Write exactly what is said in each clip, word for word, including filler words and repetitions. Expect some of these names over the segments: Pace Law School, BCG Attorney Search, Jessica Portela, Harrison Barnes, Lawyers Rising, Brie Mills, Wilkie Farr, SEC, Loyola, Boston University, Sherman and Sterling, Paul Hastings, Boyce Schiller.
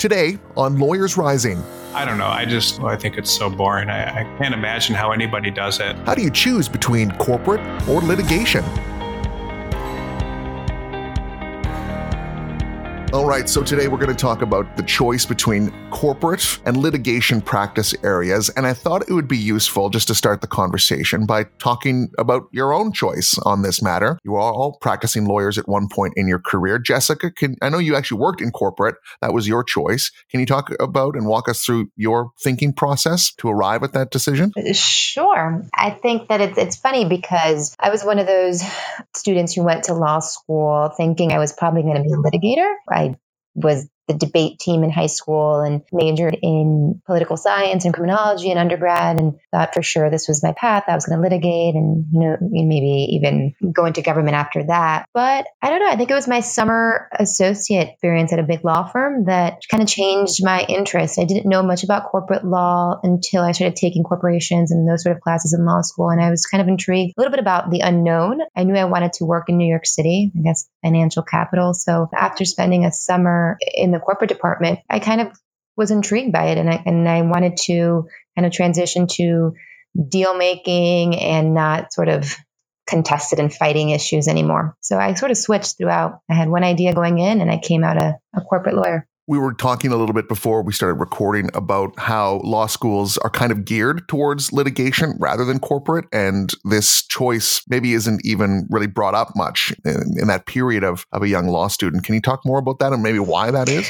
today on Lawyers Rising. I don't know. I just, I think it's so boring. I, I can't imagine how anybody does it. How do you choose between corporate or litigation? All right, so today we're going to talk about the choice between corporate and litigation practice areas, and I thought it would be useful just to start the conversation by talking about your own choice on this matter. You are all practicing lawyers at one point in your career. Jessica, can, I know you actually worked in corporate. That was your choice. Can you talk about and walk us through your thinking process to arrive at that decision? Sure. I think that it's, it's funny because I was one of those students who went to law school thinking I was probably going to be a litigator. I I was the debate team in high school and majored in political science and criminology in undergrad and thought for sure this was my path. I was going to litigate and, you know, maybe even go into government after that. But I don't know. I think it was my summer associate experience at a big law firm that kind of changed my interest. I didn't know much about corporate law until I started taking corporations and those sort of classes in law school. And I was kind of intrigued a little bit about the unknown. I knew I wanted to work in New York City, I guess, financial capital. So after spending a summer in the corporate department, I kind of was intrigued by it. And I, and I wanted to kind of transition to deal making and not sort of contested and fighting issues anymore. So I sort of switched throughout. I had one idea going in and I came out a, a corporate lawyer. We were talking a little bit before we started recording about how law schools are kind of geared towards litigation rather than corporate. And this choice maybe isn't even really brought up much in, in that period of, of a young law student. Can you talk more about that and maybe why that is?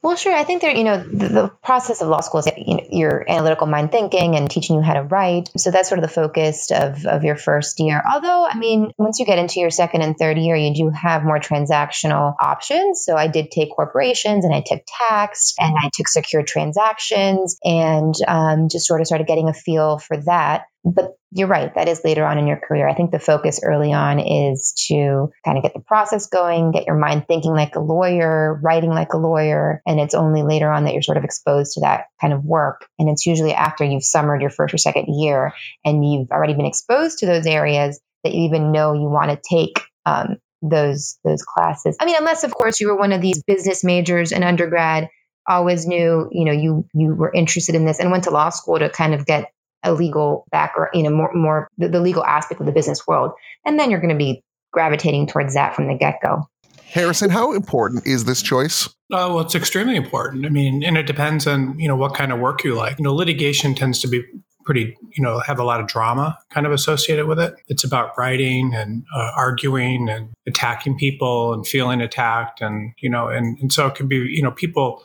Well, sure. I think there, you know, the, the process of law school is, you know, your analytical mind thinking and teaching you how to write. So that's sort of the focus of, of your first year. Although, I mean, once you get into your second and third year, you do have more transactional options. So I did take corporations and I took tax and I took secure transactions and um, just sort of started getting a feel for that. But you're right, that is later on in your career. I think the focus early on is to kind of get the process going, get your mind thinking like a lawyer, writing like a lawyer. And it's only later on that you're sort of exposed to that kind of work. And it's usually after you've summered your first or second year and you've already been exposed to those areas that you even know you want to take um, those those classes. I mean, unless, of course, you were one of these business majors in undergrad, always knew, you know, you you were interested in this and went to law school to kind of get a legal background, you know, more, more the, the legal aspect of the business world. And then you're going to be gravitating towards that from the get-go. Harrison, how important is this choice? Uh, well, it's extremely important. I mean, and it depends on, you know, what kind of work you like. You know, litigation tends to be pretty, you know, have a lot of drama kind of associated with it. It's about writing and uh, arguing and attacking people and feeling attacked. And, you know, and, and so it can be, you know, people...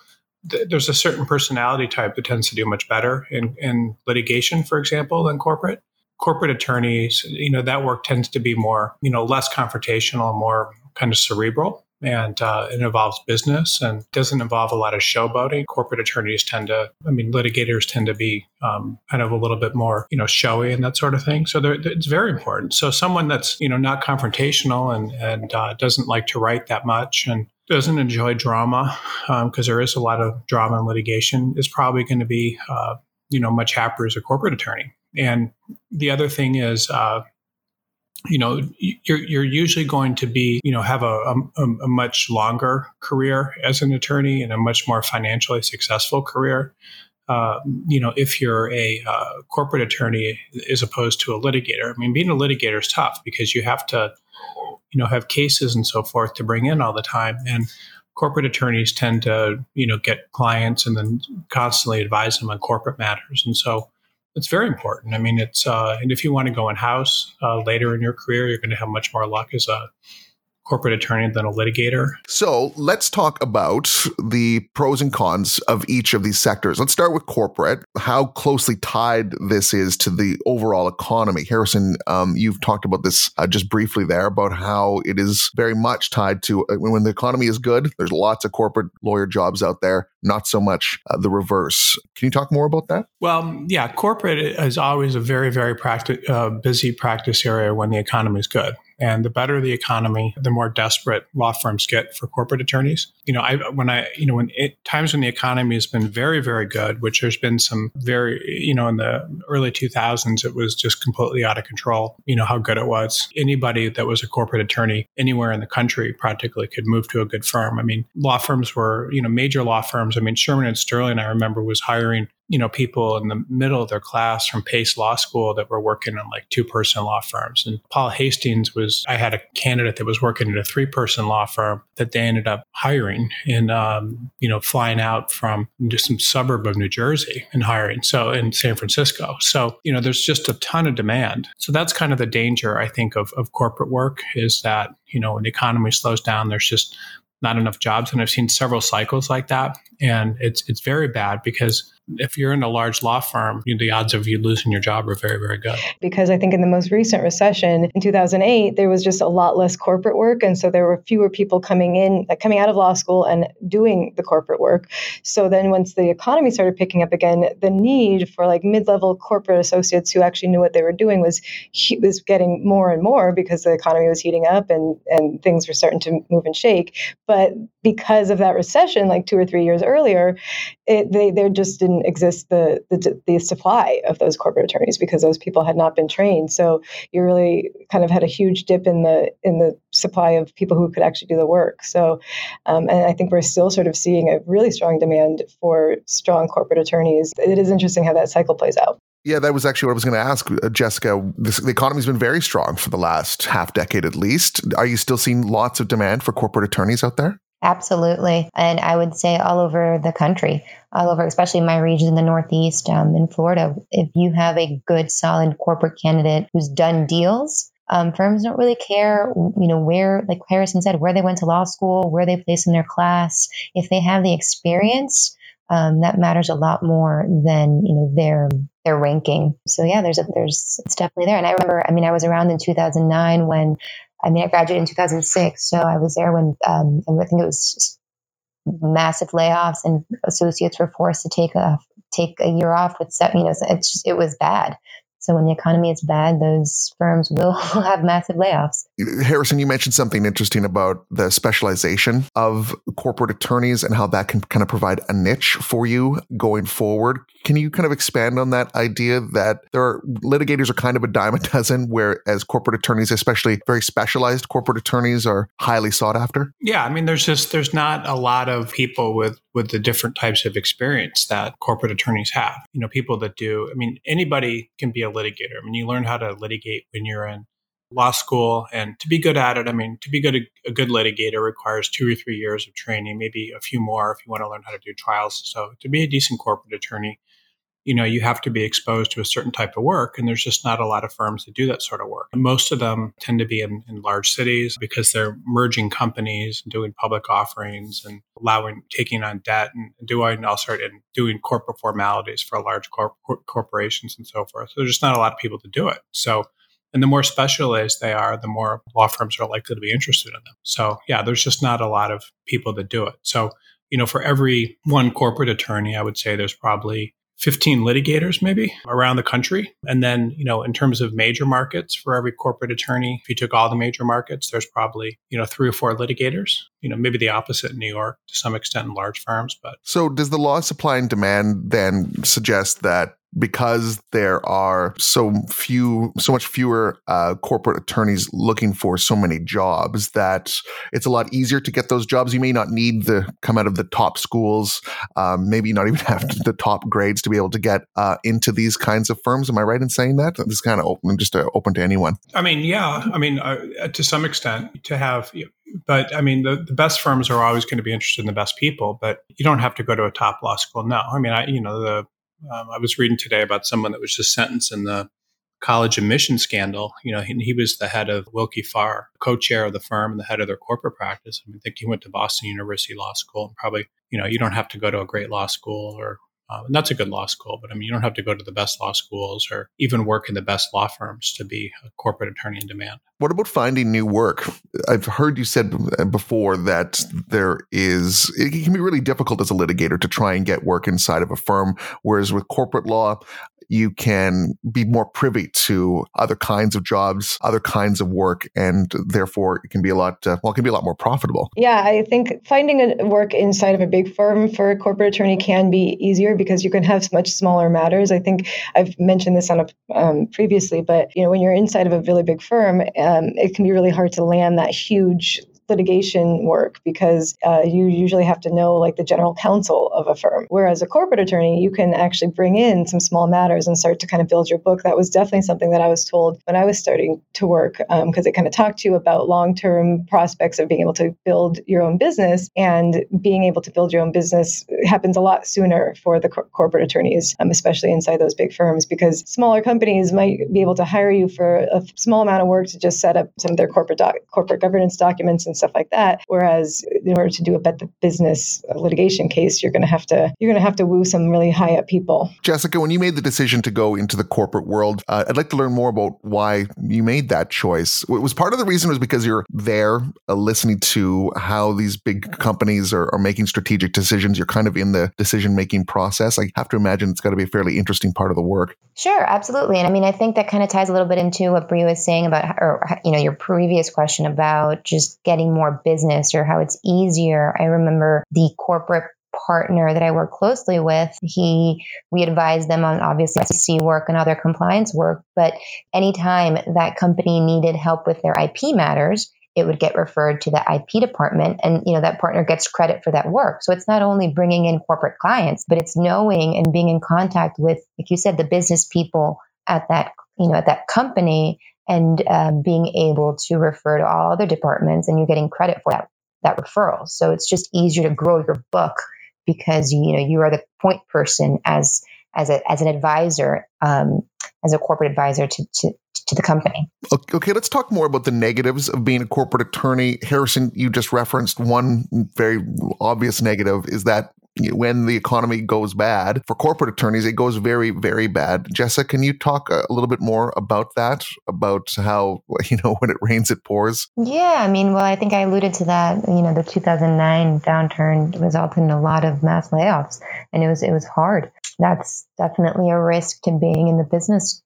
there's a certain personality type that tends to do much better in, in litigation, for example, than corporate. Corporate attorneys, you know, that work tends to be more, you know, less confrontational, more kind of cerebral, and uh, it involves business and doesn't involve a lot of showboating. Corporate attorneys tend to, I mean, litigators tend to be um, kind of a little bit more, you know, showy and that sort of thing. So they're, they're, it's very important. So someone that's, you know, not confrontational and, and uh, doesn't like to write that much and doesn't enjoy drama, because um, there is a lot of drama in litigation, is probably going to be, uh, you know, much happier as a corporate attorney. And the other thing is, uh, you know, you're you're usually going to be, you know, have a, a, a much longer career as an attorney and a much more financially successful career, uh, you know, if you're a uh, corporate attorney as opposed to a litigator. I mean, being a litigator is tough because you have to, you know, have cases and so forth to bring in all the time. And corporate attorneys tend to, you know, get clients and then constantly advise them on corporate matters. And so it's very important. I mean, it's, uh, and if you want to go in-house uh, later in your career, you're going to have much more luck as a corporate attorney than a litigator. So let's talk about the pros and cons of each of these sectors. Let's start with corporate, how closely tied this is to the overall economy. Harrison, um, you've talked about this uh, just briefly there, about how it is very much tied to uh, when the economy is good, there's lots of corporate lawyer jobs out there, not so much uh, the reverse. Can you talk more about that? Well, yeah, corporate is always a very, very practi- uh, busy practice area when the economy is good. And the better the economy, the more desperate law firms get for corporate attorneys. You know, I when I, you know, when it, times when the economy has been very, very good, which there's been some very, you know, in the early two thousands, it was just completely out of control, you know, how good it was. Anybody that was a corporate attorney anywhere in the country practically could move to a good firm. I mean, law firms were, you know, major law firms. I mean, Sherman and Sterling, I remember, was hiring, you know, people in the middle of their class from Pace Law School that were working in like two-person law firms. And Paul Hastings was, I had a candidate that was working at a three-person law firm that they ended up hiring and, um, you know, flying out from just some suburb of New Jersey and hiring. So in San Francisco. So, you know, there's just a ton of demand. So that's kind of the danger, I think, of, of corporate work is that, you know, when the economy slows down, there's just not enough jobs. And I've seen several cycles like that. And it's it's very bad because if you're in a large law firm, you, the odds of you losing your job are very, very good. Because I think in the most recent recession in two thousand eight, there was just a lot less corporate work. And so there were fewer people coming in, coming out of law school and doing the corporate work. So then once the economy started picking up again, the need for like mid-level corporate associates who actually knew what they were doing was, was getting more and more because the economy was heating up and, and things were starting to move and shake. But because of that recession, like two or three years earlier, it, they there just didn't exist the, the the supply of those corporate attorneys because those people had not been trained. So you really kind of had a huge dip in the in the supply of people who could actually do the work. So, um, and I think we're still sort of seeing a really strong demand for strong corporate attorneys. It is interesting how that cycle plays out. Yeah, that was actually what I was going to ask, uh, Jessica. This, the economy's been very strong for the last half decade at least. Are you still seeing lots of demand for corporate attorneys out there? Absolutely. And I would say all over the country, all over, especially my region, the Northeast, um, in Florida, if you have a good, solid corporate candidate who's done deals, um, firms don't really care, you know, where, like Harrison said, where they went to law school, where they placed in their class. If they have the experience, um, that matters a lot more than, you know, their their ranking. So yeah, there's a, there's it's definitely there. And I remember, I mean, I was around in two thousand nine when, I mean, I graduated in two thousand six, so I was there when um, I think it was just massive layoffs, and associates were forced to take a take a year off with stuff. You know, it's just, it was bad. So when the economy is bad, those firms will have massive layoffs. Harrison, you mentioned something interesting about the specialization of corporate attorneys and how that can kind of provide a niche for you going forward. Can you kind of expand on that idea that there are litigators are kind of a dime a dozen, whereas corporate attorneys, especially very specialized corporate attorneys, are highly sought after? Yeah, I mean, there's just there's not a lot of people with with the different types of experience that corporate attorneys have. You know, people that do, I mean, anybody can be a litigator. I mean, you learn how to litigate when you're in law school, and to be good at it, I mean, to be good a good litigator requires two or three years of training, maybe a few more if you want to learn how to do trials. So to be a decent corporate attorney, you know, you have to be exposed to a certain type of work, and there's just not a lot of firms that do that sort of work. And most of them tend to be in, in large cities because they're merging companies and doing public offerings and allowing taking on debt and doing all sort and doing corporate formalities for large cor- corporations and so forth. So there's just not a lot of people to do it. So, and the more specialized they are, the more law firms are likely to be interested in them. So, yeah, there's just not a lot of people that do it. So, you know, for every one corporate attorney, I would say there's probably fifteen litigators maybe around the country. And then, you know, in terms of major markets, for every corporate attorney, if you took all the major markets, there's probably, you know, three or four litigators, you know, maybe the opposite in New York to some extent in large firms. But so does the law of supply and demand then suggest that because there are so few, so much fewer uh, corporate attorneys looking for so many jobs that it's a lot easier to get those jobs? You may not need to come out of the top schools, um, maybe not even have the top grades to be able to get uh, into these kinds of firms. Am I right in saying that? It's kind of open, just uh, open to anyone. I mean, yeah. I mean, uh, to some extent, to have... You know, but I mean, the, the best firms are always going to be interested in the best people, but you don't have to go to a top law school. No, I mean, I you know the. Um, I was reading today about someone that was just sentenced in the college admission scandal. You know, he, he was the head of Wilkie Farr, co-chair of the firm and the head of their corporate practice. I mean, I think he went to Boston University Law School, and probably, you know, you don't have to go to a great law school or um, and that's a good law school, but I mean, you don't have to go to the best law schools or even work in the best law firms to be a corporate attorney in demand. What about finding new work? I've heard you said before that there is, it can be really difficult as a litigator to try and get work inside of a firm, whereas with corporate law, you can be more privy to other kinds of jobs, other kinds of work, and therefore it can be a lot, uh, well, it can be a lot more profitable. Yeah, I think finding a work inside of a big firm for a corporate attorney can be easier because you can have much smaller matters. I think I've mentioned this on a um, previously, but you know, when you're inside of a really big firm, um, it can be really hard to land that huge litigation work because uh, you usually have to know like the general counsel of a firm. Whereas a corporate attorney, you can actually bring in some small matters and start to kind of build your book. That was definitely something that I was told when I was starting to work because um, it kind of talked to you about long-term prospects of being able to build your own business, and being able to build your own business happens a lot sooner for the cor- corporate attorneys, um, especially inside those big firms, because smaller companies might be able to hire you for a small amount of work to just set up some of their corporate doc- corporate governance documents and stuff like that. Whereas in order to do a bet the business litigation case, you're going to have to you're going to have to woo some really high up people. Jessica, when you made the decision to go into the corporate world, uh, I'd like to learn more about why you made that choice. Was part of the reason was because you're there uh, listening to how these big companies are, are making strategic decisions. You're kind of in the decision making process. I have to imagine it's got to be a fairly interesting part of the work. Sure, absolutely. And I mean, I think that kind of ties a little bit into what Brie was saying about, or you know, your previous question about just getting more business or how it's easier. I remember the corporate partner that I work closely with, he, we advised them on obviously S E C work and other compliance work, but anytime that company needed help with their I P matters, it would get referred to the I P department, and you know that partner gets credit for that work. So it's not only bringing in corporate clients, but it's knowing and being in contact with, like you said, the business people at that, you know, at that company, and um, being able to refer to all other departments, and you're getting credit for that, that referral. So it's just easier to grow your book because, you know, you are the point person as, as a, as an advisor, um, as a corporate advisor to, to, to the company. Okay, let's talk more about the negatives of being a corporate attorney. Harrison, you just referenced one very obvious negative is that when the economy goes bad, for corporate attorneys, it goes very, very bad. Jessica, can you talk a little bit more about that, about how, you know, when it rains, it pours? Yeah, I mean, well, I think I alluded to that. You know, the two thousand nine downturn resulted in a lot of mass layoffs, and it was it was hard. That's definitely a risk to being in the business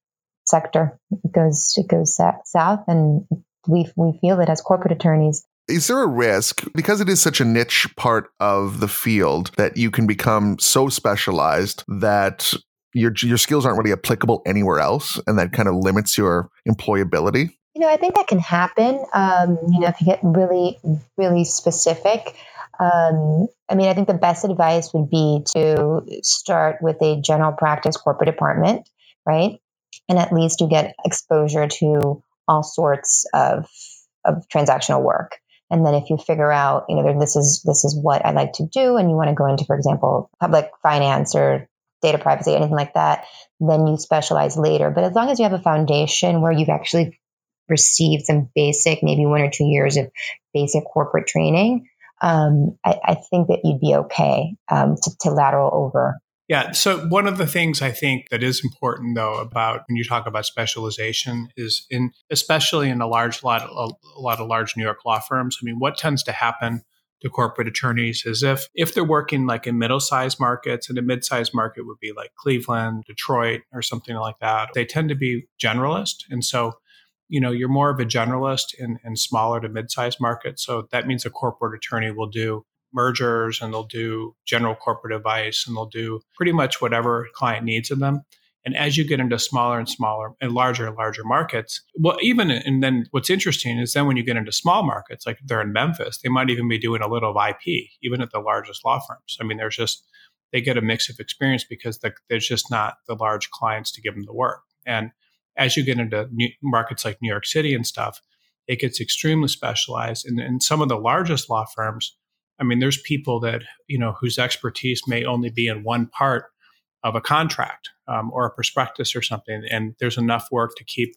sector. It goes, it goes south, and we we feel it as corporate attorneys. Is there a risk, because it is such a niche part of the field, that you can become so specialized that your your skills aren't really applicable anywhere else, and that kind of limits your employability? You know, I think that can happen, um, you know, if you get really, really specific. Um, I mean, I think the best advice would be to start with a general practice corporate department, right? And at least you get exposure to all sorts of, of transactional work. And then if you figure out, you know, this is this is what I like to do, and you want to go into, for example, public finance or data privacy, anything like that, then you specialize later. But as long as you have a foundation where you've actually received some basic, maybe one or two years of basic corporate training, um, I, I think that you'd be okay um, to, to lateral over. Yeah. So one of the things I think that is important, though, about when you talk about specialization is, in especially in a large lot, a lot of large New York law firms. I mean, what tends to happen to corporate attorneys is if if they're working like in middle-sized markets, and a mid-sized market would be like Cleveland, Detroit, or something like that, they tend to be generalist, and so, you know, you're more of a generalist in, in smaller to mid-sized markets. So that means a corporate attorney will do mergers, and they'll do general corporate advice, and they'll do pretty much whatever client needs of them. And as you get into smaller and smaller and larger and larger markets, well, even, and then what's interesting is then when you get into small markets, like they're in Memphis, they might even be doing a little of I P, even at the largest law firms. I mean, there's just, they get a mix of experience because the, there's just not the large clients to give them the work. And as you get into new markets like New York City and stuff, it gets extremely specialized. And, and some of the largest law firms, I mean, there's people that, you know, whose expertise may only be in one part of a contract um, or a prospectus or something. And there's enough work to keep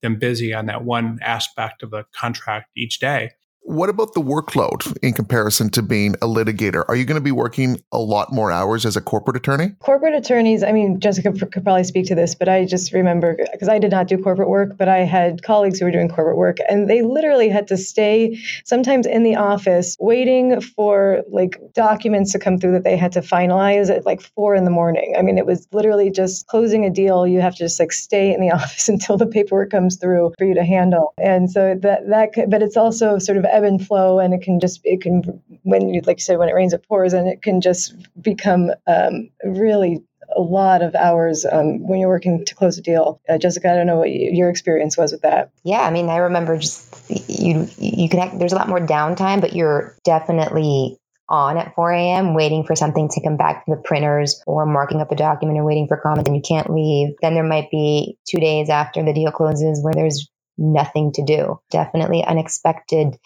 them busy on that one aspect of the contract each day. What about the workload in comparison to being a litigator? Are you going to be working a lot more hours as a corporate attorney? Corporate attorneys, I mean, Jessica could probably speak to this, but I just remember, because I did not do corporate work, but I had colleagues who were doing corporate work, and they literally had to stay sometimes in the office waiting for like documents to come through that they had to finalize at like four in the morning. I mean, it was literally just closing a deal. You have to just like stay in the office until the paperwork comes through for you to handle. And so that, that could, but it's also sort of ebb and flow, and it can just, it can, when you, like you said, when it rains, it pours, and it can just become um, really a lot of hours um, when you're working to close a deal. Uh, Jessica, I don't know what you, your experience was with that. Yeah, I mean, I remember just, you, you can, act, there's a lot more downtime, but you're definitely on at four a.m. waiting for something to come back from the printers or marking up a document and waiting for comments, and you can't leave. Then there might be two days after the deal closes where there's nothing to do. Definitely unexpected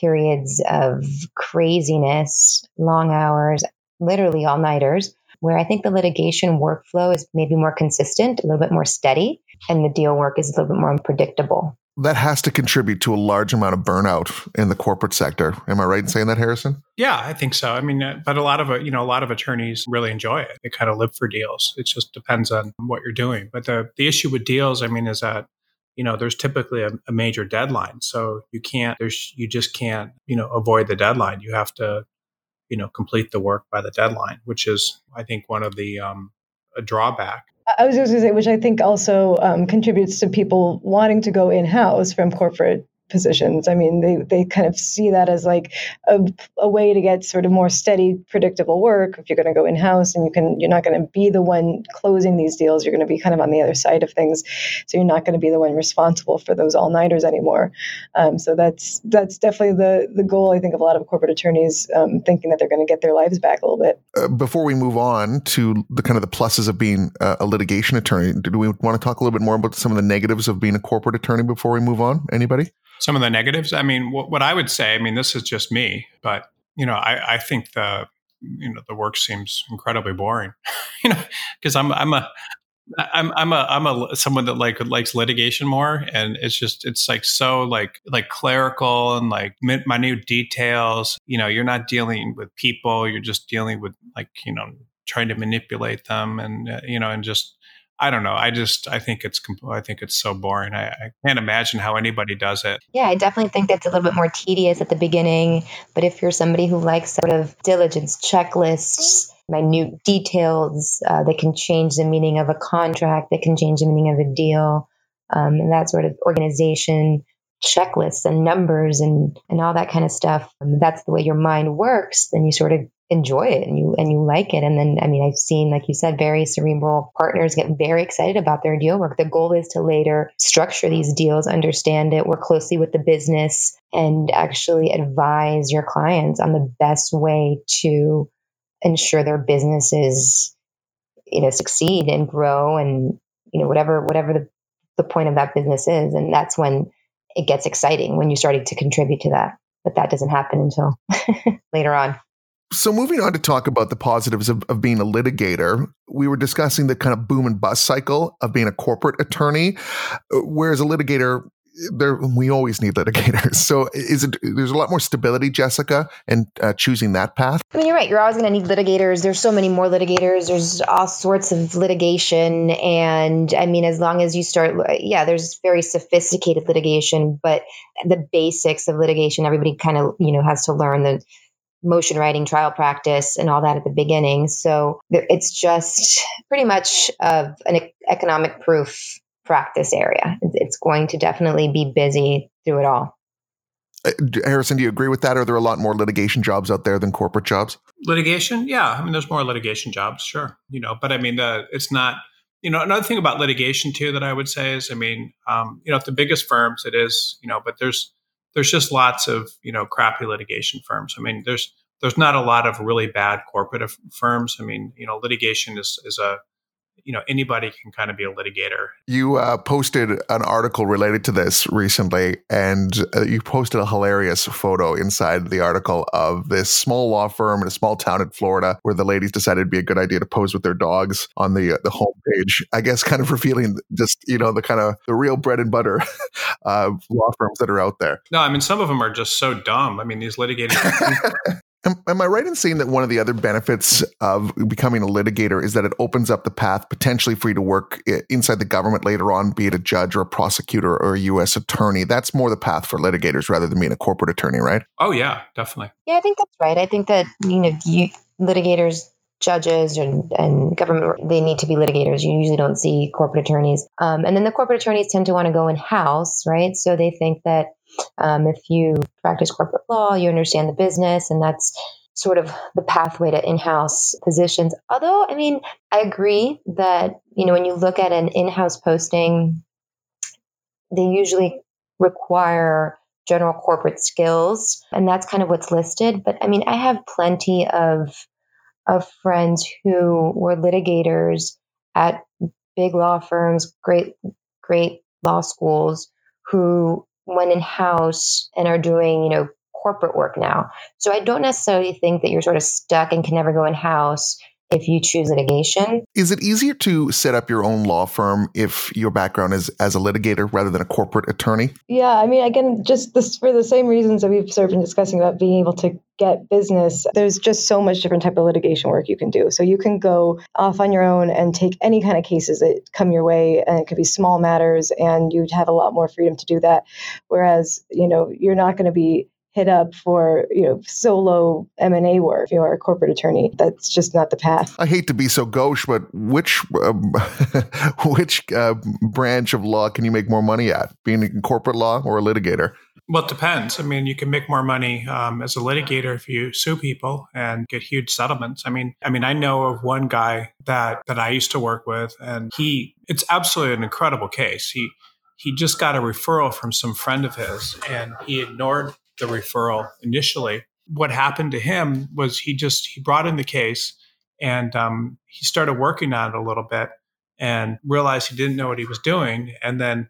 periods of craziness, long hours, literally all-nighters, where I think the litigation workflow is maybe more consistent, a little bit more steady, and the deal work is a little bit more unpredictable. That has to contribute to a large amount of burnout in the corporate sector. Am I right in saying that, Harrison? Yeah, I think so. I mean, but a lot of, you know, a lot of attorneys really enjoy it. They kind of live for deals. It just depends on what you're doing. But the, the issue with deals, I mean, is that you know, there's typically a, a major deadline. So you can't, there's, you just can't, you know, avoid the deadline. You have to, you know, complete the work by the deadline, which is, I think, one of the um, a drawback. I was going to say, which I think also um, contributes to people wanting to go in-house from corporate positions. I mean, they, they kind of see that as like a, a way to get sort of more steady, predictable work. If you're going to go in-house and you can, you're not going to be the one closing these deals, you're going to be kind of on the other side of things. So you're not going to be the one responsible for those all-nighters anymore. Um, so that's, that's definitely the, the goal, I think, of a lot of corporate attorneys, um, thinking that they're going to get their lives back a little bit. Uh, before we move on to the kind of the pluses of being uh, a litigation attorney, do we want to talk a little bit more about some of the negatives of being a corporate attorney before we move on? Anybody? Some of the negatives. I mean, what, what I would say, I mean, this is just me, but, you know, I, I think the, you know, the work seems incredibly boring, you know, because I'm, I'm a, I'm, I'm a, I'm a, someone that like likes litigation more. And it's just, it's like, so like, like clerical and like minute details, you know, you're not dealing with people, you're just dealing with like, you know, trying to manipulate them and, uh, you know, and just, I don't know. I just, I think it's, I think it's so boring. I, I can't imagine how anybody does it. Yeah, I definitely think that's a little bit more tedious at the beginning. But if you're somebody who likes sort of diligence, checklists, minute details uh, that can change the meaning of a contract, that can change the meaning of a deal, um, and that sort of organization, checklists and numbers and, and all that kind of stuff, and that's the way your mind works, then you sort of enjoy it and you and you like it. And then, I mean, I've seen, like you said, very cerebral partners get very excited about their deal work. The goal is to later structure these deals, understand it, work closely with the business, and actually advise your clients on the best way to ensure their businesses, you know, succeed and grow and, you know, whatever whatever the, the point of that business is. And that's when it gets exciting, when you're starting to contribute to that. But that doesn't happen until later on. So moving on to talk about the positives of, of being a litigator, we were discussing the kind of boom and bust cycle of being a corporate attorney, whereas a litigator, there we always need litigators. So is it, there's a lot more stability, Jessica, in uh, choosing that path? I mean, you're right. You're always going to need litigators. There's so many more litigators. There's all sorts of litigation. And I mean, as long as you start, yeah, there's very sophisticated litigation, but the basics of litigation, everybody kind of, you know, has to learn the motion writing, trial practice, and all that at the beginning. So there, it's just pretty much of an economic proof practice area. It's going to definitely be busy through it all. Uh, Harrison, do you agree with that? Are there a lot more litigation jobs out there than corporate jobs? Litigation? Yeah. I mean, there's more litigation jobs, sure. You know, but I mean, uh, it's not, you know, another thing about litigation too that I would say is, I mean, um, you know, at the biggest firms it is, you know, but there's There's just lots of, you know, crappy litigation firms. I mean, there's there's not a lot of really bad corporate f- firms. I mean, you know, litigation is, is a you know, anybody can kind of be a litigator. You uh, posted an article related to this recently, and uh, you posted a hilarious photo inside the article of this small law firm in a small town in Florida where the ladies decided it'd be a good idea to pose with their dogs on the uh, the homepage. I guess kind of revealing just, you know, the kind of the real bread and butter uh, law firms that are out there. No, I mean, some of them are just so dumb. I mean, these litigators... Am, am I right in saying that one of the other benefits of becoming a litigator is that it opens up the path potentially for you to work inside the government later on, be it a judge or a prosecutor or a U S attorney? That's more the path for litigators rather than being a corporate attorney, right? Oh, yeah, definitely. Yeah, I think that's right. I think that, you know, you, litigators, judges and, and government, they need to be litigators. You usually don't see corporate attorneys. Um, and then the corporate attorneys tend to want to go in-house, right? So they think that Um, if you practice corporate law, you understand the business, and that's sort of the pathway to in-house positions. Although, I mean, I agree that, you know, when you look at an in-house posting, they usually require general corporate skills, and that's kind of what's listed. But I mean, I have plenty of of friends who were litigators at big law firms, great, great law schools, who went in-house and are doing, you know, corporate work now. So I don't necessarily think that you're sort of stuck and can never go in-house if you choose litigation. Is it easier to set up your own law firm if your background is as a litigator rather than a corporate attorney? Yeah, I mean, again, just this, for the same reasons that we've sort of been discussing about being able to get business, there's just so much different type of litigation work you can do. So you can go off on your own and take any kind of cases that come your way, and it could be small matters, and you'd have a lot more freedom to do that. Whereas, you know, you're not going to be hit up for, you know, solo M and A work. If you're a corporate attorney, that's just not the path. I hate to be so gauche, but which um, which uh, branch of law can you make more money at, being in corporate law or a litigator? Well, it depends. I mean, you can make more money um, as a litigator if you sue people and get huge settlements. I mean, I mean, I know of one guy that that I used to work with, and he it's absolutely an incredible case. He he just got a referral from some friend of his, and he ignored the referral initially. What happened to him was he just, he brought in the case and um, he started working on it a little bit and realized he didn't know what he was doing. And then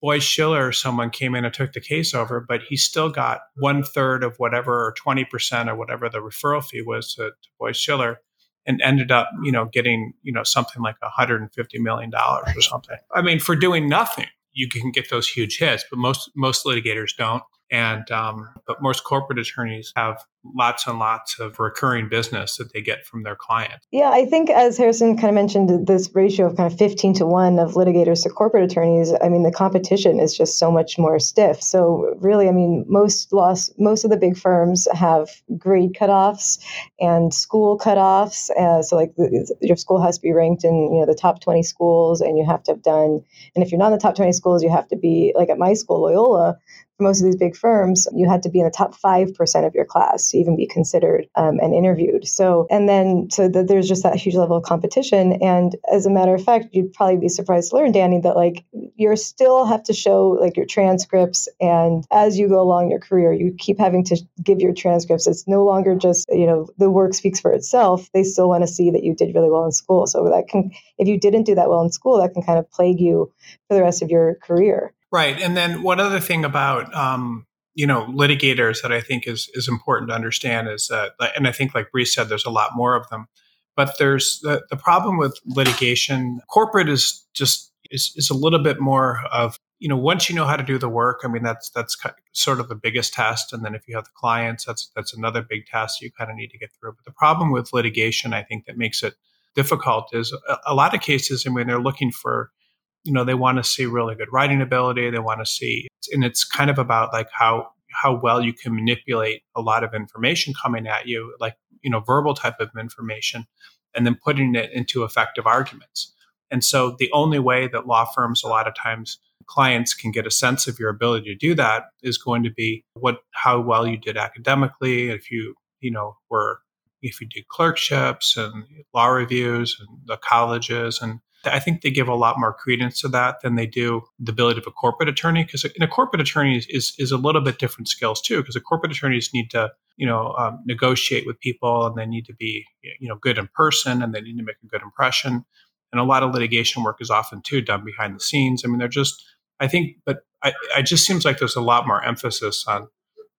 Boyce Schiller or someone came in and took the case over, but he still got one third of whatever, or twenty percent or whatever the referral fee was to, to Boyce Schiller, and ended up, you know, getting, you know, something like one hundred fifty million dollars or something. I mean, for doing nothing, you can get those huge hits, but most, most litigators don't. And um, but most corporate attorneys have lots and lots of recurring business that they get from their clients. Yeah, I think as Harrison kind of mentioned, this ratio of kind of fifteen to one of litigators to corporate attorneys, I mean, the competition is just so much more stiff. So really, I mean, most laws, most of the big firms have grade cutoffs and school cutoffs. Uh, so like the, your school has to be ranked in, you know, the top twenty schools, and you have to have done, and if you're not in the top twenty schools, you have to be, like at my school, Loyola, most of these big firms, you had to be in the top five percent of your class to even be considered um, and interviewed. So, and then, so that there's just that huge level of competition. And as a matter of fact, you'd probably be surprised to learn, Danny, that like you still have to show like your transcripts. And as you go along your career, you keep having to give your transcripts. It's no longer just, you know, the work speaks for itself. They still want to see that you did really well in school. So that can, if you didn't do that well in school, that can kind of plague you for the rest of your career. Right. And then one other thing about, um, you know, litigators that I think is is important to understand is that, and I think like Brie said, there's a lot more of them, but there's the, the problem with litigation. Corporate is just, is, is a little bit more of, you know, once you know how to do the work, I mean, that's that's sort of the biggest test. And then if you have the clients, that's that's another big test you kind of need to get through. But the problem with litigation, I think that makes it difficult is a, a lot of cases, I mean, they're looking for, you know, they want to see really good writing ability. They want to see, and it's kind of about like how, how well you can manipulate a lot of information coming at you, like, you know, verbal type of information, and then putting it into effective arguments. And so the only way that law firms, a lot of times clients can get a sense of your ability to do that is going to be what, how well you did academically. If you, you know, were, if you did clerkships and law reviews and the colleges, and I think they give a lot more credence to that than they do the ability of a corporate attorney, because a corporate attorney is, is, is a little bit different skills too, because the corporate attorneys need to, you know, um, negotiate with people, and they need to be, you know, good in person, and they need to make a good impression. And a lot of litigation work is often too done behind the scenes. I mean, they're just, I think, but I, it just seems like there's a lot more emphasis on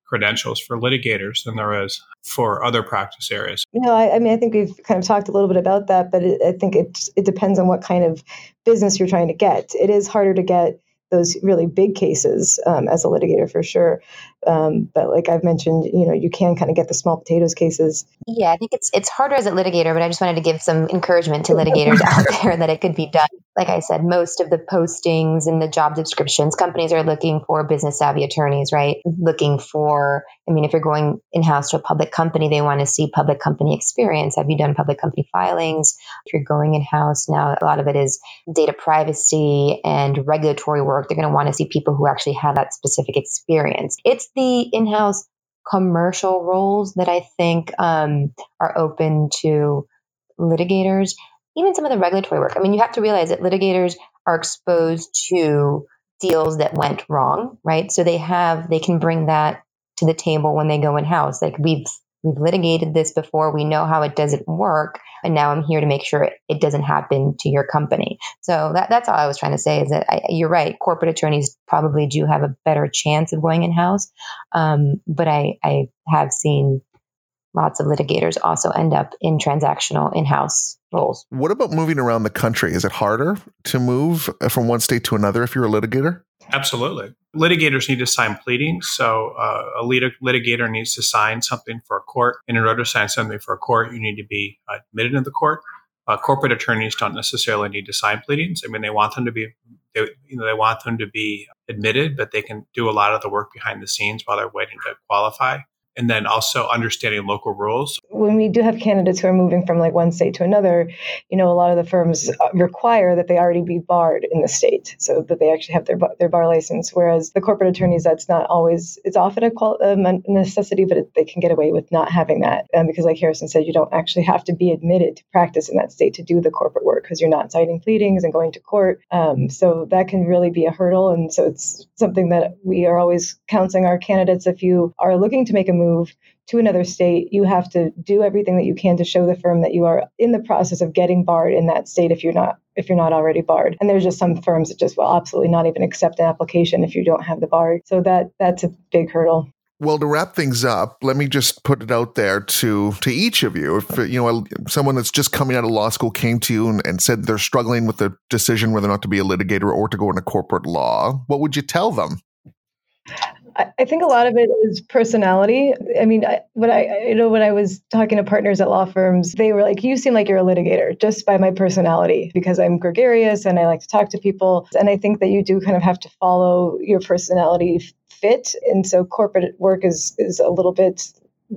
credentials for litigators than there is for other practice areas. No, I, I mean, I think we've kind of talked a little bit about that, but it, I think it it depends on what kind of business you're trying to get. It is harder to get those really big cases um, as a litigator for sure. Um, but like I've mentioned, you know, you can kind of get the small potatoes cases. Yeah, I think it's it's harder as a litigator, but I just wanted to give some encouragement to litigators out there that it could be done. Like I said, most of the postings and the job descriptions, companies are looking for business savvy attorneys, right? Looking for, I mean, if you're going in-house to a public company, they want to see public company experience. Have you done public company filings? If you're going in-house now, a lot of it is data privacy and regulatory work. They're going to want to see people who actually have that specific experience. It's the in-house commercial roles that I think um, are open to litigators, even some of the regulatory work. I mean, you have to realize that litigators are exposed to deals that went wrong, right? So they have, they can bring that to the table when they go in-house. Like we've, we've litigated this before. We know how it doesn't work. And now I'm here to make sure it, it doesn't happen to your company. So that, that's all I was trying to say is that I, you're right. Corporate attorneys probably do have a better chance of going in-house. Um, but I, I have seen lots of litigators also end up in transactional in-house roles. What about moving around the country? Is it harder to move from one state to another if you're a litigator? Absolutely. Litigators need to sign pleadings. So uh, a lit- litigator needs to sign something for a court. And in order to sign something for a court, you need to be admitted to the court. Uh, corporate attorneys don't necessarily need to sign pleadings. I mean, they want them to be, they, you know, they want them to be admitted, but they can do a lot of the work behind the scenes while they're waiting to qualify. And then also understanding local rules. When we do have candidates who are moving from like one state to another, you know, a lot of the firms require that they already be barred in the state so that they actually have their their bar license. Whereas the corporate attorneys, that's not always, it's often a, qual- a necessity, but it, they can get away with not having that. Um, because like Harrison said, you don't actually have to be admitted to practice in that state to do the corporate work because you're not citing pleadings and going to court. Um, so that can really be a hurdle. And so it's something that we are always counseling our candidates. If you are looking to make a move, move to another state, you have to do everything that you can to show the firm that you are in the process of getting barred in that state if you're not if you're not already barred. And there's just some firms that just will absolutely not even accept an application if you don't have the bar. So that that's a big hurdle. Well, to wrap things up, let me just put it out there to to each of you. If you know someone that's just coming out of law school came to you and, and said they're struggling with the decision whether or not to be a litigator or to go into corporate law, what would you tell them? I think a lot of it is personality. I mean, I, when I, you know, when I was talking to partners at law firms, they were like, "You seem like you're a litigator just by my personality because I'm gregarious and I like to talk to people." And I think that you do kind of have to follow your personality fit. And so corporate work is is a little bit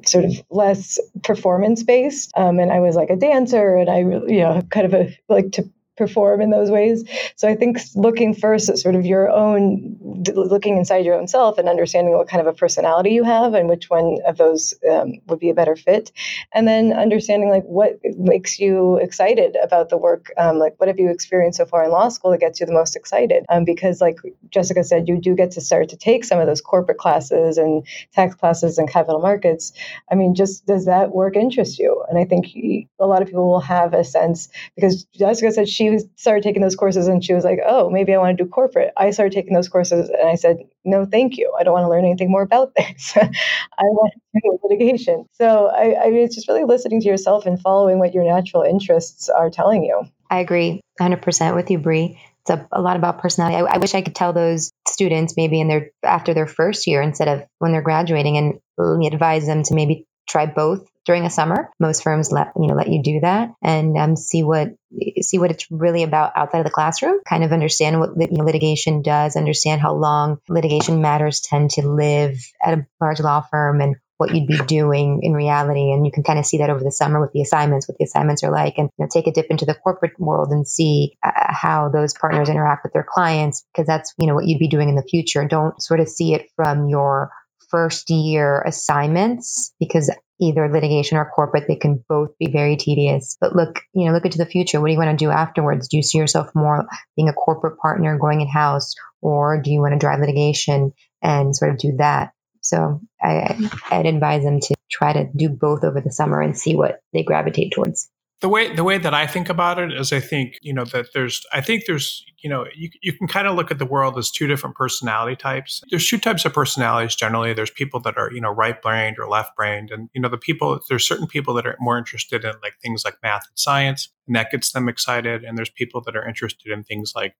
sort of less performance based. Um, and I was like a dancer, and I, you know, kind of a, like to perform in those ways. So I think looking first at sort of your own, looking inside your own self and understanding what kind of a personality you have and which one of those um, would be a better fit. And then understanding like what makes you excited about the work. Um, like what have you experienced so far in law school that gets you the most excited? Um, because like Jessica said, you do get to start to take some of those corporate classes and tax classes and capital markets. I mean, just does that work interest you? And I think a lot of people will have a sense because Jessica said she She started taking those courses and she was like, oh, maybe I want to do corporate. I started taking those courses and I said, no, thank you. I don't want to learn anything more about this. I want to do litigation. So I, I mean, it's just really listening to yourself and following what your natural interests are telling you. I agree one hundred percent with you, Brie. It's a, a lot about personality. I, I wish I could tell those students maybe in their after their first year instead of when they're graduating and advise them to maybe try both during a summer. Most firms let you know let you do that and um, see what see what it's really about outside of the classroom. Kind of understand what you know, litigation does. Understand how long litigation matters tend to live at a large law firm and what you'd be doing in reality. And you can kind of see that over the summer with the assignments, what the assignments are like, and you know, take a dip into the corporate world and see uh, how those partners interact with their clients because that's you know what you'd be doing in the future. Don't sort of see it from your first year assignments because either litigation or corporate, they can both be very tedious. But look, you know, look into the future. What do you want to do afterwards? Do you see yourself more being a corporate partner going in-house, or do you want to drive litigation and sort of do that? So I, I'd advise them to try to do both over the summer and see what they gravitate towards. The way the way that I think about it is, I think you know that there's I think there's you know you you can kind of look at the world as two different personality types. There's two types of personalities generally. There's people that are you know right-brained or left-brained, and you know the people there's certain people that are more interested in like things like math and science, and that gets them excited. And there's people that are interested in things like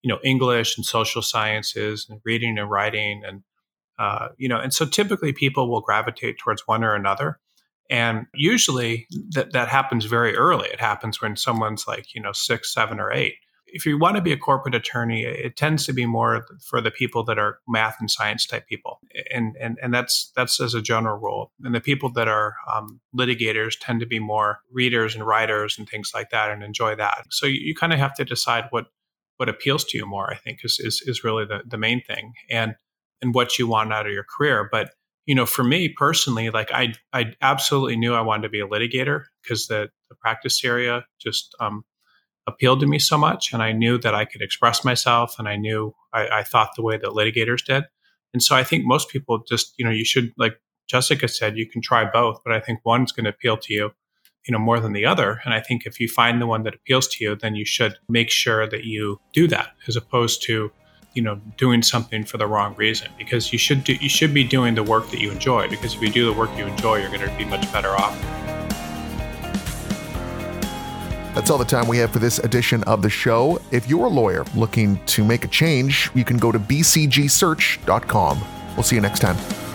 you know English and social sciences and reading and writing, and uh, you know and so typically people will gravitate towards one or another. And usually that, that happens very early. It happens when someone's like, you know, six, seven, or eight. If you want to be a corporate attorney, it tends to be more for the people that are math and science type people. And and and that's that's as a general rule. And the people that are um, litigators tend to be more readers and writers and things like that and enjoy that. So you, you kind of have to decide what what appeals to you more, I think, is is, is really the, the main thing and and what you want out of your career. But You know, for me personally, like I, I absolutely knew I wanted to be a litigator because the, the practice area just um, appealed to me so much. And I knew that I could express myself, and I knew I, I thought the way that litigators did. And so I think most people just, you know, you should, like Jessica said, you can try both, but I think one's going to appeal to you, you know, more than the other. And I think if you find the one that appeals to you, then you should make sure that you do that as opposed to you know, doing something for the wrong reason, because you should do, you should be doing the work that you enjoy, because if you do the work you enjoy, you're going to be much better off. That's all the time we have for this edition of the show. If you're a lawyer looking to make a change, you can go to b c g search dot com. We'll see you next time.